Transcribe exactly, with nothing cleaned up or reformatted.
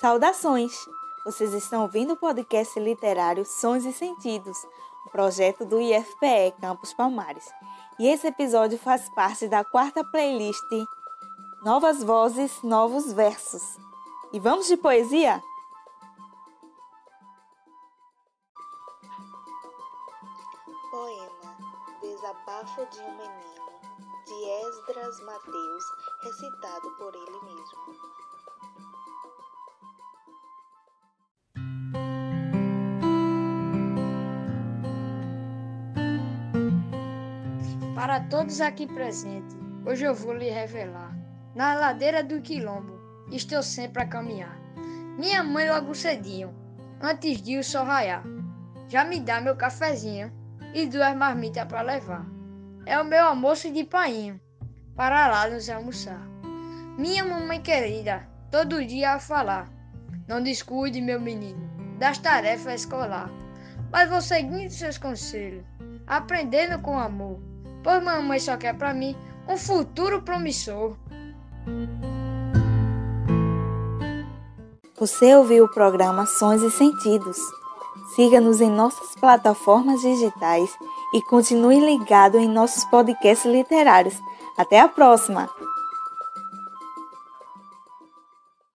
Saudações! Vocês estão ouvindo o podcast literário Sons e Sentidos, um projeto do I F P E Campus Palmares. E esse episódio faz parte da quarta playlist Novas Vozes, Novos Versos. E vamos de poesia? Poema Desabafo de um Menino, de Esdras Mateus, recitado por ele mesmo. Para todos aqui presentes, hoje eu vou lhe revelar. Na ladeira do Quilombo, estou sempre a caminhar. Minha mãe logo cedinho, antes de o sol raiar, já me dá meu cafezinho e duas marmitas para levar. É o meu almoço de painho, para lá nos almoçar. Minha mamãe querida, todo dia a falar. Não descuide, meu menino, das tarefas escolar. Mas vou seguindo seus conselhos, aprendendo com amor. Pois mamãe só quer pra mim um futuro promissor. Você ouviu o programa Sons e Sentidos. Siga-nos em nossas plataformas digitais e continue ligado em nossos podcasts literários. Até a próxima!